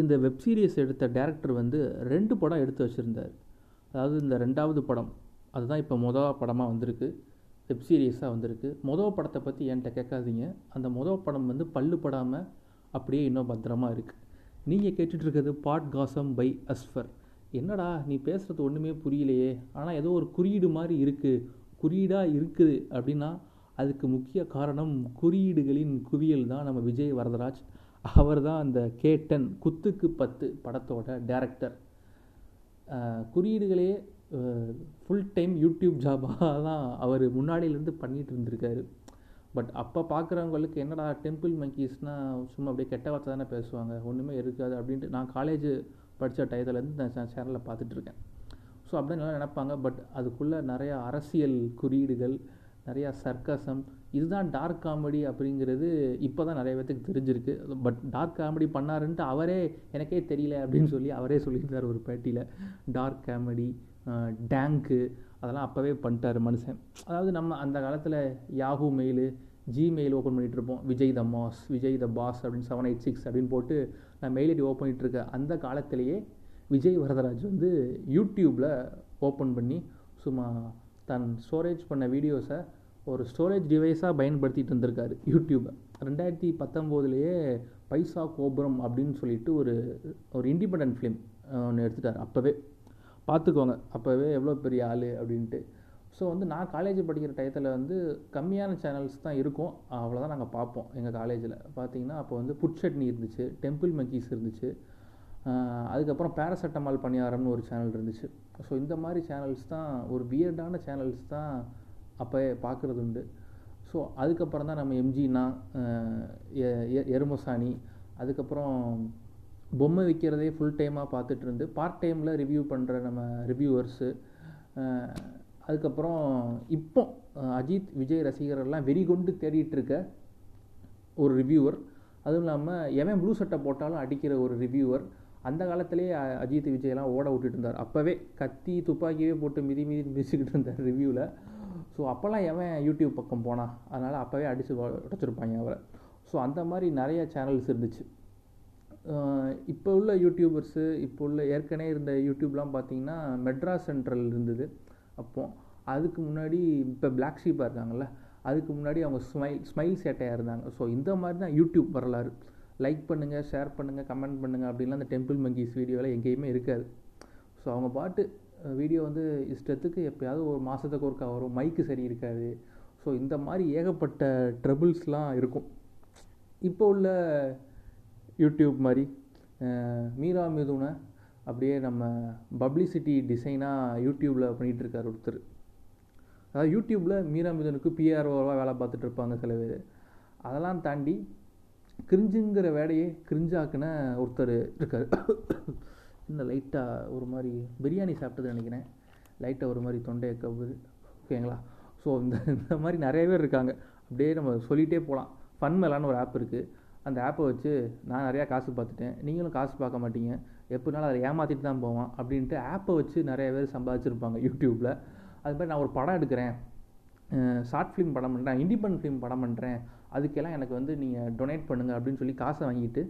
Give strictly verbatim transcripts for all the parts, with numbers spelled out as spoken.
இந்த web series எடுத்த director வந்து ரெண்டு படம் எடுத்து வச்சுருந்தார். அதாவது இந்த ரெண்டாவது படம் அதுதான் இப்போ மொதல் படமாக வந்திருக்கு, வெப் சீரியஸாக வந்திருக்கு. மொதல் படத்தை பற்றி என்கிட்ட கேட்காதீங்க, அந்த மொதல் படம் வந்து பல்லு படாமல் அப்படியே இன்னும் பத்திரமாக இருக்குது. நீங்கள் கேட்டுட்ருக்கிறது பாட்காசம் பை அஸ்ஃபர். என்னடா நீ பேசுகிறது ஒன்றுமே புரியலையே, ஆனால் ஏதோ ஒரு குறியீடு மாதிரி இருக்குது, குறியீடாக இருக்குது அப்படின்னா அதுக்கு முக்கிய காரணம் குறியீடுகளின் குவியல் தான். நம்ம விஜய் வரதராஜ் அவர் தான் அந்த கேட்டன் குத்துக்கு பத்து படத்தோட டேரக்டர். குறியீடுகளே ஃபுல் டைம் யூடியூப் ஜாபாக தான் அவர் முன்னாடியிலேருந்து பண்ணிகிட்டு இருந்திருக்காரு. பட் அப்போ பார்க்குறவங்களுக்கு என்னடா டெம்பிள் மங்கீஸ்னால் சும்மா அப்படியே கெட்ட வார்த்தை தானே பேசுவாங்க, ஒன்றுமே இருக்காது அப்படின்ட்டு நான் காலேஜ் படித்த டயத்துலேருந்து நான் சேனலில் பார்த்துட்ருக்கேன். ஸோ அப்படின்னு நல்லா நினைப்பாங்க. பட் அதுக்குள்ளே நிறையா அரசியல் குறியீடுகள், நிறையா சர்க்கசம், இதுதான் டார்க் காமெடி அப்படிங்கிறது இப்போ தான் நிறைய பேர்த்துக்கு தெரிஞ்சிருக்கு. பட் டார்க் காமெடி பண்ணாருன்ட்டு அவரே எனக்கே தெரியல அப்படின்னு சொல்லி அவரே சொல்லியிருந்தார் ஒரு பேட்டியில். டார்க் காமெடி டேங்கு அதெல்லாம் அப்போவே பண்ணிட்டார் மனுஷன். அதாவது நம்ம அந்த காலத்தில் யாஹூ மெயிலு ஜிமெயில் ஓப்பன் பண்ணிகிட்ருப்போம், Vijay the mass, Vijay the boss அப்படின்னு செவன் எயிட் சிக்ஸ் அப்படின்னு போட்டு நான் மெயில் ஐடி ஓப்பன் பண்ணிகிட்ருக்க அந்த காலத்திலேயே விஜய் வரதராஜ் வந்து யூடியூப்பில் ஓப்பன் பண்ணி சும்மா தன் ஸ்டோரேஜ் பண்ண வீடியோஸை ஒரு ஸ்டோரேஜ் டிவைஸாக பயன்படுத்திகிட்டு இருந்திருக்காரு யூடியூப்பை. ரெண்டாயிரத்தி பத்தொம்போதுலேயே பைசா கோபுரம் அப்படின்னு சொல்லிட்டு ஒரு ஒரு இண்டிபெண்டன்ட் ஃபிலிம் ஒன்று எடுத்துட்டார் அப்போவே. பார்த்துக்கோங்க அப்போவே எவ்வளோ பெரிய ஆள் அப்படின்ட்டு. ஸோ வந்து நான் காலேஜ் படிக்கிற டயத்தில் வந்து கம்மியான சேனல்ஸ் தான் இருக்கும், அவ்வளோதான் நாங்கள் பார்ப்போம் எங்கள் காலேஜில். பார்த்திங்கன்னா அப்போ வந்து புட்சட்னி இருந்துச்சு, டெம்பிள் மங்கீஸ் இருந்துச்சு, அதுக்கப்புறம் பேராசெட்டமால் பணியாரம்னு ஒரு சேனல் இருந்துச்சு. ஸோ இந்த மாதிரி சேனல்ஸ் தான், ஒரு வியர்டான சேனல்ஸ் தான் அப்போ பார்க்குறது உண்டு. ஸோ அதுக்கப்புறம் தான் நம்ம எம்ஜினா, எருமசாணி, அதுக்கப்புறம் பொம்மை விற்கிறதே ஃபுல் டைமாக பார்த்துட்டு இருந்து பார்ட் டைமில் ரிவ்யூ பண்ணுற நம்ம ரிவ்யூவர்ஸு, அதுக்கப்புறம் இப்போ அஜித் விஜய் ரசிகரெல்லாம் வெறி கொண்டு தேடிட்டு இருக்க ஒரு ரிவ்யூவர், அதுவும் இல்லாமல் எவன் ப்ளூ சட்டை போட்டாலும் அடிக்கிற ஒரு ரிவ்யூவர். அந்த காலத்திலே அஜித் விஜயெல்லாம் ஓட விட்டுட்டு இருந்தார், அப்போவே கத்தி துப்பாக்கியே போட்டு மிதி மிதி மிதிச்சுக்கிட்டு இருந்தார் ரிவ்யூவில். ஸோ அப்போல்லாம் எவன் யூடியூப் பக்கம் போனான், அதனால் அப்போவே அடித்து உடச்சிருப்பாங்க அவரை. ஸோ அந்த மாதிரி நிறைய சேனல்ஸ் இருந்துச்சு. இப்போ உள்ள யூடியூபர்ஸு, இப்போ உள்ள ஏற்கனவே இருந்த யூடியூப்லாம் பார்த்திங்கன்னா மெட்ராஸ் சென்ட்ரல் இருந்தது அப்போது. அதுக்கு முன்னாடி இப்போ பிளாக் ஷீப்பாக இருக்காங்கள்ல, அதுக்கு முன்னாடி அவங்க ஸ்மைல் ஸ்மைல் சேட்டையாக இருந்தாங்க. ஸோ இந்த மாதிரி தான் யூடியூப் வரலாறு. லைக் பண்ணுங்கள், ஷேர் பண்ணுங்கள், கமெண்ட் பண்ணுங்கள் அப்படின்லாம் அந்த டெம்பிள் மங்கீஸ் வீடியோவில் எங்கேயுமே இருக்காது. ஸோ அவங்க பாட்டு வீடியோ வந்து இஷ்டத்துக்கு எப்போயாவது ஒரு மாதத்துக்கு ஒருக்கா வரும், மைக்கு சரி இருக்காது. ஸோ இந்த மாதிரி ஏகப்பட்ட ட்ரபிள்ஸ்லாம் இருக்கும். இப்போ உள்ள யூடியூப் மாதிரி மீரா மிதுனை அப்படியே நம்ம பப்ளிசிட்டி டிசைனாக யூடியூப்பில் பண்ணிகிட்ருக்கார் ஒருத்தர். அதாவது யூடியூப்பில் மீரா மிதுனுக்கு பிஆர்ஓவாக வேலை பார்த்துட்டு இருப்பாங்க சில பேர். அதெல்லாம் தாண்டி கிரிஞ்சுங்கிற வேலையை கிரிஞ்சாக்குன்னு ஒருத்தர் இருக்கார். இன்னும் லைட்டாக ஒரு மாதிரி பிரியாணி சாப்பிட்டது நினைக்கிறேன், லைட்டாக ஒரு மாதிரி தொண்டையை கவுது, ஓகேங்களா? ஸோ இந்த இந்த மாதிரி நிறைய பேர் இருக்காங்க, அப்படியே நம்ம சொல்லிகிட்டே போகலாம். ஃபன்மேலான்னு ஒரு ஆப் இருக்குது, அந்த ஆப்பை வச்சு நான் நிறையா காசு பார்த்துட்டேன், நீங்களும் காசு பார்க்க மாட்டீங்க, எப்படினாலும் அதை ஏமாற்றிட்டு தான் போவான் அப்படின்ட்டு ஆப்பை வச்சு நிறைய பேர் சம்பாதிச்சிருப்பாங்க யூடியூப்பில். அது மாதிரி நான் ஒரு படம் எடுக்கிறேன், ஷார்ட் ஃபிலிம் படம் பண்ணுறேன், இண்டிபெண்ட் ஃபிலிம் படம் பண்ணுறேன், அதுக்கெல்லாம் எனக்கு வந்து நீங்கள் டொனேட் பண்ணுங்கள் அப்படின்னு சொல்லி காசை வாங்கிட்டு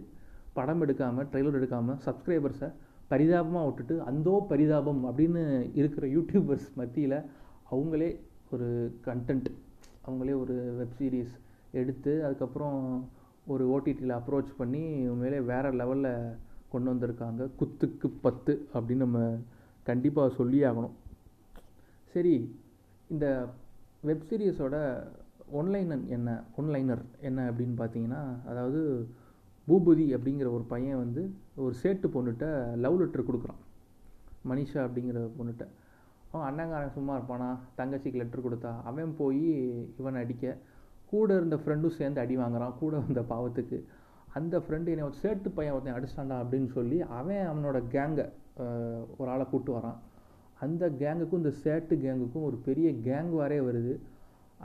படம் எடுக்காமல் ட்ரெய்லர் எடுக்காமல் சப்ஸ்கிரைபர்ஸை பரிதாபமாக விட்டுட்டு அந்தோ பரிதாபம் அப்படின்னு இருக்கிற யூடியூபர்ஸ் மத்தியில் அவங்களே ஒரு கண்டென்ட், அவங்களே ஒரு வெப் சீரிஸ் எடுத்து அதுக்கப்புறம் ஒரு ஓடிடியில் அப்ரோச் பண்ணி உண்மையிலே வேறு லெவலில் கொண்டு வந்திருக்காங்க. குத்துக்கு பத்து அப்படின்னு நம்ம கண்டிப்பாக சொல்லி ஆகணும். சரி, இந்த வெப் சீரிஸோட ஒன்லைனர் என்ன ஒன்லைனர் என்ன அப்படின்னு பார்த்தீங்கன்னா, அதாவது பூபதி அப்படிங்கிற ஒரு பையன் வந்து ஒரு சேட்டு பொண்ணுகிட்ட லவ் லெட்டர் கொடுக்குறான், மனிஷா அப்படிங்கிற பொண்ணுகிட்ட. அவன் அண்ணங்காரன் சும்மா இருப்பானா, தங்கச்சிக்கு லெட்டர் கொடுத்தா அவன் போய் இவன் அடிக்க, கூட இருந்த ஃப்ரெண்டும் சேர்ந்து அடி வாங்குறான். கூட வந்த பாவத்துக்கு அந்த ஃப்ரெண்டு என்னை ஒரு சேட்டு பையன் ஒருத்தன் அடிச்சிட்டான்டா அப்படின்னு சொல்லி அவன் அவனோட கேங்கை ஒரு ஆளை கூப்பிட்டு வரான். அந்த கேங்குக்கும் இந்த சேட்டு கேங்குக்கும் ஒரு பெரிய கேங் வாரே வருது.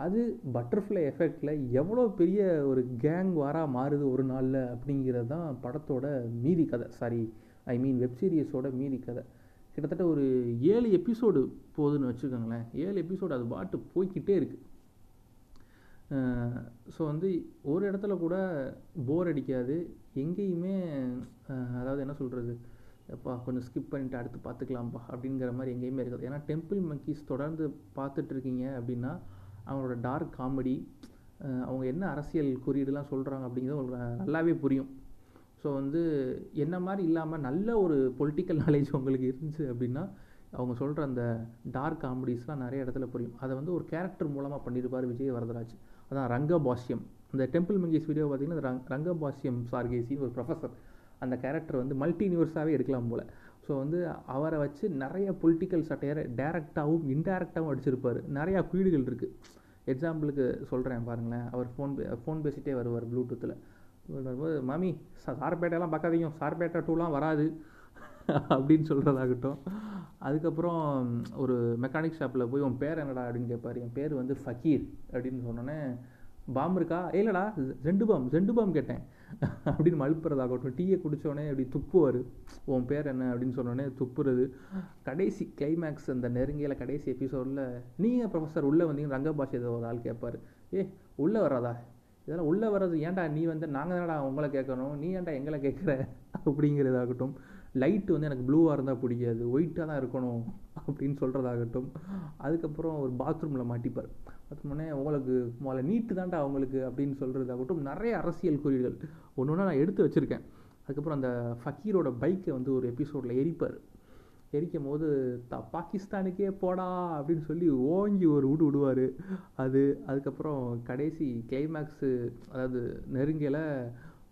அது பட்டர்ஃப்ளை எஃபெக்டில் எவ்வளோ பெரிய ஒரு கேங் வாராக மாறுது ஒரு நாளில் அப்படிங்கிறது தான் படத்தோட மீதி கதை. சாரி ஐ மீன் வெப் சீரிஸோட மீதி கதை. கிட்டத்தட்ட ஒரு ஏழு எபிசோடு போகுதுன்னு வச்சுக்கோங்களேன். ஏழு எபிசோடு அது பாட்டு போய்கிட்டே இருக்குது. ஸோ வந்து ஒரு இடத்துல கூட போர் அடிக்காது எங்கேயுமே. அதாவது என்ன என்ன சொல்கிறது, எப்பா கொஞ்சம் ஸ்கிப் பண்ணிவிட்டு அடுத்து பார்த்துக்கலாம்ப்பா அப்படிங்கிற மாதிரி எங்கேயுமே இருக்காது. ஏன்னா டெம்பிள் மங்கீஸ் தொடர்ந்து பார்த்துட்ருக்கீங்க அப்படின்னா அவங்களோட டார்க் காமெடி, அவங்க என்ன அரசியல் குறியீடுலாம் சொல்கிறாங்க அப்படிங்கிறது உங்களுக்கு நல்லாவே புரியும். ஸோ வந்து என்ன மாதிரி இல்லாமல் நல்ல ஒரு பொலிட்டிக்கல் நாலேஜ் உங்களுக்கு இருந்துச்சு அப்படின்னா அவங்க சொல்கிற அந்த டார்க் காமெடிஸ்லாம் நிறைய இடத்துல புரியும். அதை வந்து ஒரு கேரக்டர் மூலமாக பண்ணியிருப்பார் விஜய் வரதராஜ், அதான் ரங்கபாஷ்யம். அந்த டெம்பிள் மங்கீஸ் வீடியோ பார்த்திங்கன்னா ரங் ரங்கபாஷ்யம் சார்கேசின்னு ஒரு ப்ரொஃபஸர், அந்த கேரக்டர் வந்து மல்டி யூனிவர்ஸாகவே எடுக்கலாம் போல். ஸோ வந்து அவரை வச்சு நிறைய பொலிட்டிக்கல் சட்டையரை டேரெக்டாகவும் இன்டேரக்டாகவும் அடிச்சிருப்பார். நிறையா குறியீடுகள் இருக்குது. எக்ஸாம்பிளுக்கு சொல்கிறேன் பாருங்களேன், அவர் ஃபோன் பே ஃபோன் பேசிகிட்டே வருவார் ப்ளூடூத்தில். வரும்போது மாமி சார்பேட்டையெல்லாம் பார்க்காதீங்க, சார்பேட்டை டூலாம் வராது அப்படின்னு சொல்கிறதாகட்டும். அதுக்கப்புறம் ஒரு மெக்கானிக் ஷாப்பில் போய் உன் பேர் என்னடா அப்படின்னு கேட்பார். என் பேர் வந்து ஃபக்கீர் அப்படின்னு சொன்னோன்னே, பாம் இருக்கா? இல்லைடா ரெண்டு பாம் ரெண்டு பாம் கேட்டேன் அப்படின்னு மழுப்புறதாகட்டும். டீயை குடித்தோடனே அப்படி துப்புவார், உன் பேர் என்ன அப்படின்னு சொன்னோடனே துப்புறது. கடைசி கிளைமேக்ஸ் அந்த நெருங்கியில் கடைசி எபிசோடில் நீங்கள் ப்ரொஃபஸர் உள்ளே வந்தீங்கன்னா ரங்கபாஷ் ஏதோ ஒரு ஆள் கேட்பார், ஏ உள்ளே வராதா, இதெல்லாம் உள்ளே வர்றது ஏன்டா, நீ வந்து நாங்கள் தானடா உங்களை கேட்கணும், நீ ஏன்டா எங்களை கேட்குற அப்படிங்கிறதாகட்டும். லைட்டு வந்து எனக்கு ப்ளூவாக இருந்தால் பிடிக்காது, ஒயிட்டாக தான் இருக்கணும் அப்படின்னு சொல்கிறதாகட்டும். அதுக்கப்புறம் ஒரு பாத்ரூமில் மாட்டிப்பார், பார்த்தோம்னே உங்களுக்கு முதல்ல நீட்டு தான்டா அவங்களுக்கு அப்படின்னு சொல்கிறதாகட்டும். நிறைய அரசியல் குறியீடுகள் ஒன்று ஒன்றா நான் எடுத்து வச்சுருக்கேன். அதுக்கப்புறம் அந்த ஃபக்கீரோட பைக்கை வந்து ஒரு எபிசோடில் எரிப்பார். எரிக்கும் போது த பாகிஸ்தானுக்கே போடா அப்படின்னு சொல்லி ஓங்கி ஒரு விடு விடுவார் அது. அதுக்கப்புறம் கடைசி கிளைமேக்ஸு, அதாவது நெருங்கில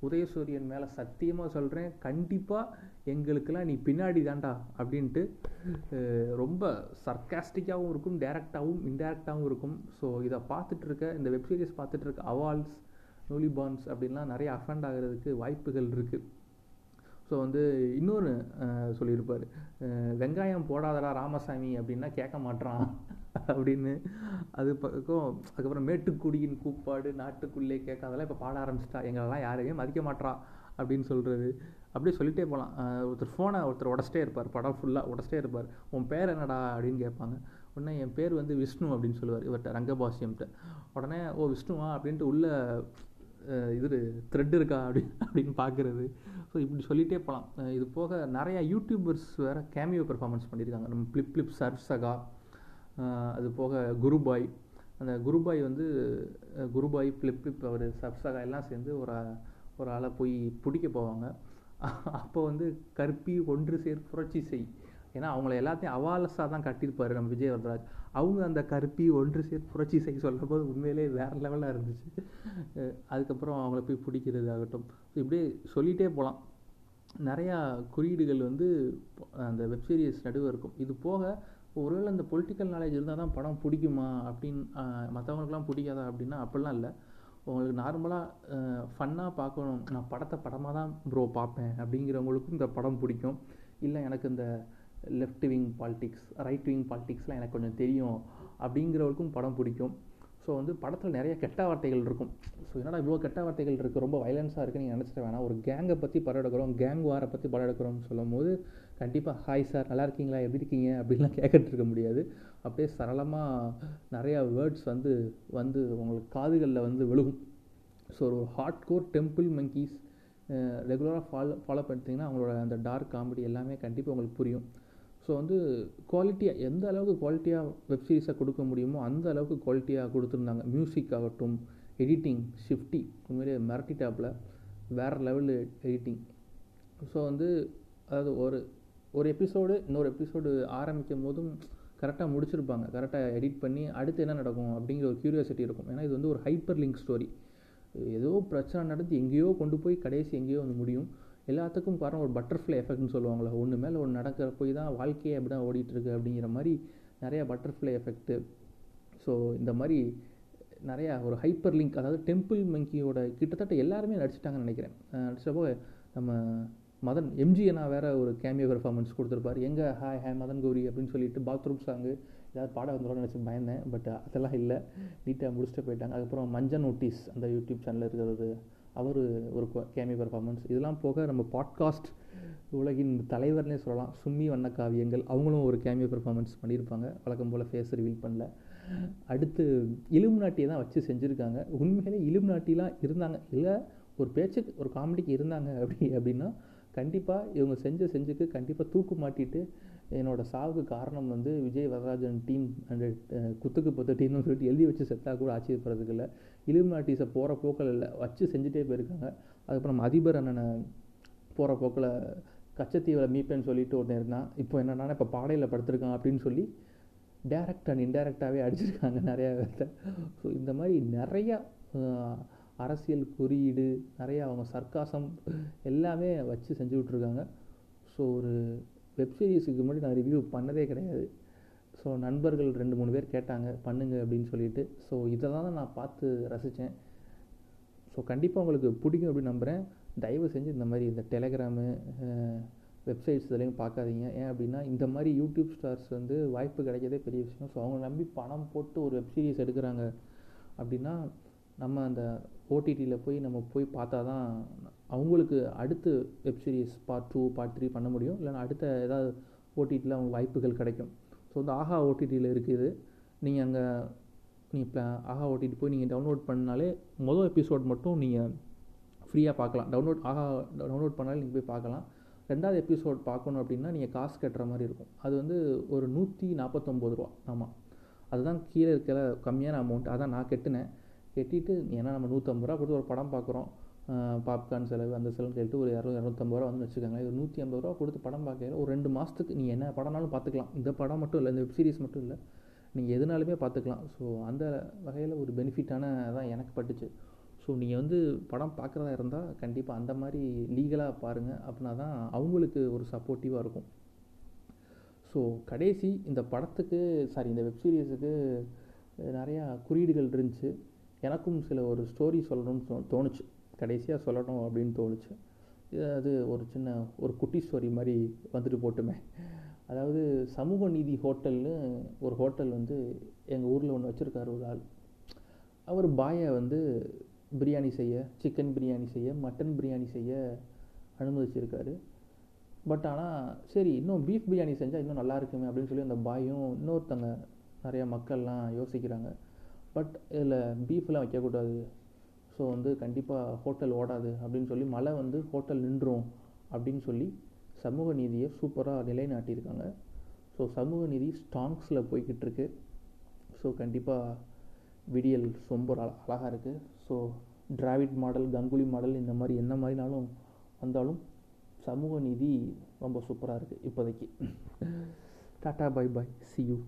உதயசூரியன் மேலே சத்தியமாக சொல்கிறேன், கண்டிப்பாக எங்களுக்கெல்லாம் நீ பின்னாடி தாண்டா அப்படின்ட்டு ரொம்ப சர்க்காஸ்டிக்காகவும் இருக்கும், டேரெக்டாகவும் இன்டேரக்டாகவும் இருக்கும். ஸோ இதை பார்த்துட்ருக்க, இந்த வெப்சீரிஸ் பார்த்துட்ருக்க அவால்ஸ் நூலிபான்ஸ் அப்படின்லாம் நிறைய அஃபண்ட் ஆகிறதுக்கு வாய்ப்புகள் இருக்குது. ஸோ வந்து இன்னொன்று சொல்லியிருப்பார், வெங்காயம் போடாதடா ராமசாமி அப்படின்னா கேட்க மாட்டான் அப்படின்னு. அது பக்கம் அதுக்கப்புறம் மேட்டுக்குடியின் கூப்பாடு நாட்டுக்குள்ளே கேட்க அதெல்லாம் இப்போ பாட ஆரம்பிச்சிட்டா, எங்களெல்லாம் யாரையுமே மதிக்க மாட்டா அப்படின்னு சொல்கிறது. அப்படியே சொல்லிகிட்டே போகலாம். ஒருத்தர் ஃபோனை ஒருத்தர் உடச்சிட்டே இருப்பார், படம் ஃபுல்லாக உடச்சிட்டே இருப்பார். உன் பேர் என்னடா அப்படின்னு கேட்பாங்க. உடனே என் பேர் வந்து விஷ்ணு அப்படின்னு சொல்லுவார் இவர்கிட்ட, ரங்கபாஷ்யம்கிட்ட. உடனே ஓ விஷ்ணுவா அப்படின்ட்டு உள்ள இது த்ரெட் இருக்கா அப்படி அப்படின்னு பார்க்குறது. ஸோ இப்படி சொல்லிகிட்டே போகலாம். இது போக நிறையா யூடியூபர்ஸ் வேறு கேமியோ பெர்ஃபார்மன்ஸ் பண்ணியிருக்காங்க. நம்ம பிளிப் பிளிப் சர்சகா, அது போக குருபாய். அந்த குருபாய் வந்து குருபாய் பிளிப் பிளிப் அவர் சர்சகா எல்லாம் சேர்ந்து ஒரு ஒரு ஆளை போய் பிடிக்க போவாங்க. அப்போ வந்து கற்பி ஒன்று சேர் புரட்சி செய், ஏன்னா அவங்கள எல்லாத்தையும் அவாலஸாக தான் கட்டியிருப்பார் நம்ம விஜய் வரதராஜ். அவங்க அந்த கற்பி ஒன்று சேர் புரட்சி செய்ய சொல்லும் போது உண்மையிலே வேறு லெவலாக இருந்துச்சு. அதுக்கப்புறம் அவங்கள போய் பிடிக்கிறது ஆகட்டும். ஸோ இப்படியே சொல்லிகிட்டே போகலாம். நிறையா குறியீடுகள் வந்து அந்த வெப்சீரிஸ் நடுவே இருக்கும். இது போக ஒருவேளை அந்த பொலிட்டிக்கல் நாலேஜ் இருந்தால் தான் படம் பிடிக்குமா அப்படின்னு, மற்றவங்களுக்குலாம் பிடிக்காதா அப்படின்னா அப்படிலாம் இல்லை. உங்களுக்கு நார்மலாக ஃபன்னாக பார்க்கணும், நான் படத்தை படமாக தான் ப்ரோ பார்ப்பேன் அப்படிங்கிறவங்களுக்கும் இந்த படம் பிடிக்கும். இல்லை எனக்கு இந்த left wing politics right wing பாலிடிக்ஸ்லாம் எனக்கு கொஞ்சம் தெரியும் அப்படிங்கிறவங்களுக்கும் படம் பிடிக்கும். ஸோ வந்து படத்தில் நிறைய கெட்ட வார்த்தைகள் இருக்கும். ஸோ என்னடா இவ்வளோ கெட்ட வார்த்தைகள் இருக்குது, ரொம்ப வயலன்ஸாக இருக்குன்னு நீங்கள் நினச்சிட வேணாம். ஒரு கேங்கை பற்றி படம் எடுக்கிறோம், கேங் வாரை பற்றி படம் எடுக்கிறோம்னு சொல்லும் போது கண்டிப்பாக ஹாய் சார் நல்லா இருக்கீங்களா எப்படி இருக்கீங்க அப்படின்லாம் கேட்கிட்டு இருக்க முடியாது. அப்படியே சரளமாக நிறையா வேர்ட்ஸ் வந்து வந்து உங்களுக்கு காதுகளில் வந்து விழுகும். ஸோ ஒரு ஹார்ட் கோர் டெம்பிள் மங்கீஸ் ரெகுலராக ஃபாலோ ஃபாலோ பண்ணிட்டிங்கன்னா அவங்களோட அந்த டார்க் காமெடி எல்லாமே கண்டிப்பாக உங்களுக்கு புரியும். ஸோ வந்து குவாலிட்டியாக எந்த அளவுக்கு குவாலிட்டியாக வெப்சீரிஸாக கொடுக்க முடியுமோ அந்த அளவுக்கு குவாலிட்டியாக கொடுத்துருந்தாங்க. மியூசிக் ஆகட்டும், எடிட்டிங் ஷிஃப்டி உண்மையிலே மிரட்டி டாப்பில் வேறு லெவலு எடிட்டிங். ஸோ வந்து அதாவது ஒரு ஒரு எபிசோடு இன்னொரு எபிசோடு ஆரம்பிக்கும் போதும் கரெக்டாக முடிச்சிருப்பாங்க, கரெக்டாக எடிட் பண்ணி அடுத்து என்ன நடக்கும் அப்படிங்கிற ஒரு க்யூரியாசிட்டி இருக்கும். ஏன்னா இது வந்து ஒரு ஹைப்பர் லிங்க் ஸ்டோரி, ஏதோ பிரச்சனை நடந்து எங்கேயோ கொண்டு போய் கடைசி எங்கேயோ வந்து முடியும். எல்லாத்துக்கும் காரணம் ஒரு பட்டர்ஃப்ளை எஃபெக்ட்னு சொல்லுவாங்களே, ஒன்று மேலே ஒன்று நடக்கிற போய் தான் வாழ்க்கையே அப்படி தான் ஓடிட்டுருக்கு அப்படிங்கிற மாதிரி நிறையா பட்டர்ஃப்ளை எஃபெக்ட்டு. ஸோ இந்த மாதிரி நிறையா ஒரு ஹைப்பர் லிங்க், அதாவது டெம்பிள் மங்கியோட கிட்டத்தட்ட எல்லாருமே நடிச்சிட்டாங்கன்னு நினைக்கிறேன். நடிச்சப்போ நம்ம மதன் எம்ஜிஎனா வேறு ஒரு கேமியோ பெர்ஃபார்மன்ஸ் கொடுத்துருப்பார். எங்கே ஹாய் ஹாய் மதன் கௌரி அப்படின்னு சொல்லிட்டு பாத்ரூம் சாங்கு ஏதாவது பாட வந்துடும் நினச்சி பயந்தேன், பட் அதெல்லாம் இல்லை, நீட்டாக முடிச்சுட்டு போயிட்டாங்க. அதுக்கப்புறம் மஞ்சள் நோட்டீஸ் அந்த யூடியூப் சேனலில் இருக்கிறது அவர் ஒரு கேமியோ பெர்ஃபார்மன்ஸ். இதெல்லாம் போக நம்ம பாட்காஸ்ட் உலகின் தலைவர்னே சொல்லலாம் சும்மி வண்ணக்காவியங்கள், அவங்களும் ஒரு கேமியோ பெர்ஃபார்மன்ஸ் பண்ணியிருப்பாங்க. வழக்கம் போல் ஃபேஸ் ரிவீல் பண்ணல. அடுத்து இலுமினாட்டியை தான் வச்சு செஞ்சுருக்காங்க. உண்மையிலே இலுமினாட்டிலாம் இருந்தாங்க இல்லை, ஒரு பேச்சுக்கு ஒரு காமெடிக்கு இருந்தாங்க அப்படி அப்படின்னா கண்டிப்பாக இவங்க செஞ்ச செஞ்சுக்கு கண்டிப்பாக தூக்கு மாட்டிட்டு என்னோடய சாவுக்கு காரணம் வந்து விஜய் வரராஜன் டீம் அண்டு குத்துக்கு பொத்த டீம்னு சொல்லிட்டு எழுதி வச்சு செத்தாக கூட ஆச்சரியப்படுறதுக்கு இல்லை. இலுமினாட்டிஸை போகிற போக்கில் இல்லை வச்சு செஞ்சுட்டே போயிருக்காங்க. அதுக்கப்புறம் நம்ம அதிபர் அண்ணனை போகிற போக்கில் கச்சத்தீவில் மீப்பேன்னு சொல்லிட்டு ஒன்று இருந்தான். இப்போ என்னென்னா இப்போ பாடையில் படுத்திருக்கான் அப்படின்னு சொல்லி டேரெக்ட் அண்ட் இன்டேரக்டாகவே அடிச்சிருக்காங்க நிறையா பேர்த்த. ஸோ இந்த மாதிரி நிறையா அரசியல் குறியீடு நிறையா அவங்க சர்க்காசம் எல்லாமே வச்சு செஞ்சுக்கிட்ருக்காங்க. ஸோ ஒரு வெப்சீரிஸுக்கு முன்னாடி நான் ரிவ்யூ பண்ணதே கிடையாது. ஸோ நண்பர்கள் ரெண்டு மூணு பேர் கேட்டாங்க பண்ணுங்க அப்படின்னு சொல்லிட்டு. ஸோ இதெல்லாம் தான் நான் பார்த்து ரசித்தேன். ஸோ கண்டிப்பாக உங்களுக்கு பிடிக்கும் அப்படின்னு நம்புகிறேன். தயவு செஞ்சு இந்த மாதிரி இந்த டெலகிராமு வெப்சைட்ஸ் இதுலையும் பார்க்காதீங்க. ஏன் அப்படின்னா இந்த மாதிரி யூடியூப் ஸ்டார்ஸ் வந்து வாய்ப்பு கிடைக்கிறதே பெரிய விஷயம். ஸோ அவங்க நம்பி பணம் போட்டு ஒரு வெப்சீரிஸ் எடுக்கிறாங்க அப்படின்னா நம்ம அந்த ஓடிடியில் போய் நம்ம போய் பார்த்தா தான் அவங்களுக்கு அடுத்து web series part two part three பண்ண முடியும். இல்லைன்னா அடுத்த ஏதாவது ஓடிடியில் அவங்க வாய்ப்புகள் கிடைக்கும். ஸோ இந்த ஆஹா ஓடிடியில் இருக்குது. நீங்கள் அங்கே நீங்கள் இப்போ ஆஹா ஓடிடி போய் நீங்கள் டவுன்லோட் பண்ணாலே மொதல் எபிசோட் மட்டும் நீங்கள் ஃப்ரீயாக பார்க்கலாம். டவுன்லோட் ஆஹா டவுன்லோட் பண்ணாலே நீங்கள் போய் பார்க்கலாம். ரெண்டாவது எபிசோட் பார்க்கணும் அப்படின்னா நீங்கள் காசு கட்டுற மாதிரி இருக்கும். அது வந்து ஒரு நூற்றி நாற்பத்தொம்பது ரூபா. ஆமாம், அதுதான் கீழே இருக்கிற கம்மியான அமௌண்ட். அதான் நான் கட்டினேன். கட்டிட்டு ஏன்னா நம்ம நூற்றம்பது ரூபா கொடுத்து ஒரு படம் பார்க்குறோம், பாப்கார்ன் செலவு அந்த செலவுன்னு கேட்டு ஒரு இரநூறு இரநூத்தம்பது ரூபா வந்து வச்சுக்கோங்க. இது நூற்றி ஐம்பது ரூபா கொடுத்து படம் பார்க்கல ஒரு ரெண்டு மாதத்துக்கு நீங்கள் என்ன படம்னாலும் பார்த்துக்கலாம். இந்த படம் மட்டும் இல்லை, இந்த வெப்சீரிஸ் மட்டும் இல்லை, நீங்கள் எதுனாலுமே பார்த்துக்கலாம். ஸோ அந்த வகையில் ஒரு பெனிஃபிட்டான தான் எனக்கு பட்டுச்சு. ஸோ நீங்கள் வந்து படம் பார்க்குறதா இருந்தால் கண்டிப்பாக அந்த மாதிரி லீகலாக பாருங்கள். அப்படின்னா தான் அவங்களுக்கு ஒரு சப்போர்ட்டிவாக இருக்கும். ஸோ கடைசி இந்த படத்துக்கு சாரி இந்த வெப்சீரிஸுக்கு நிறையா குறியீடுகள் இருந்துச்சு. எனக்கும் சில ஒரு ஸ்டோரி சொல்லணும்னு தோணுச்சு, கடைசியாக சொல்லணும் அப்படின்னு தோணுச்சு. அது ஒரு சின்ன ஒரு குட்டி ஸ்டோரி மாதிரி வந்துட்டு போட்டுமே. அதாவது சமூக நீதி ஹோட்டல்னு ஒரு ஹோட்டல் வந்து எங்கள் ஊரில் ஒன்று வச்சுருக்காரு ஒரு ஆள். அவர் பாயை வந்து பிரியாணி செய்ய, சிக்கன் பிரியாணி செய்ய, மட்டன் பிரியாணி செய்ய அனுமதிச்சிருக்காரு. பட் ஆனால் சரி இன்னும் பீஃப் பிரியாணி செஞ்சால் இன்னும் நல்லா இருக்குமே அப்படின்னு சொல்லி அந்த பாயும் இன்னொருத்தங்க நிறையா மக்கள்லாம் யோசிக்கிறாங்க. பட் இதில் பீஃப்லாம் வைக்கக்கூடாது, ஸோ வந்து கண்டிப்பாக ஹோட்டல் ஓடாது அப்படின்னு சொல்லி மழை வந்து ஹோட்டல் நின்றும் அப்படின்னு சொல்லி சமூக நீதியை சூப்பராக நிலைநாட்டியிருக்காங்க. ஸோ சமூக நீதி ஸ்டாங்ஸில் போய்கிட்டு இருக்கு. ஸோ கண்டிப்பாக விடியல் ரொம்ப அழகாக இருக்குது. So Dravid model, Ganguly model இந்த மாதிரி என்ன மாதிரினாலும் வந்தாலும் சமூக நீதி ரொம்ப சூப்பராக இருக்குது இப்போதைக்கு. Tata bye bye, see you.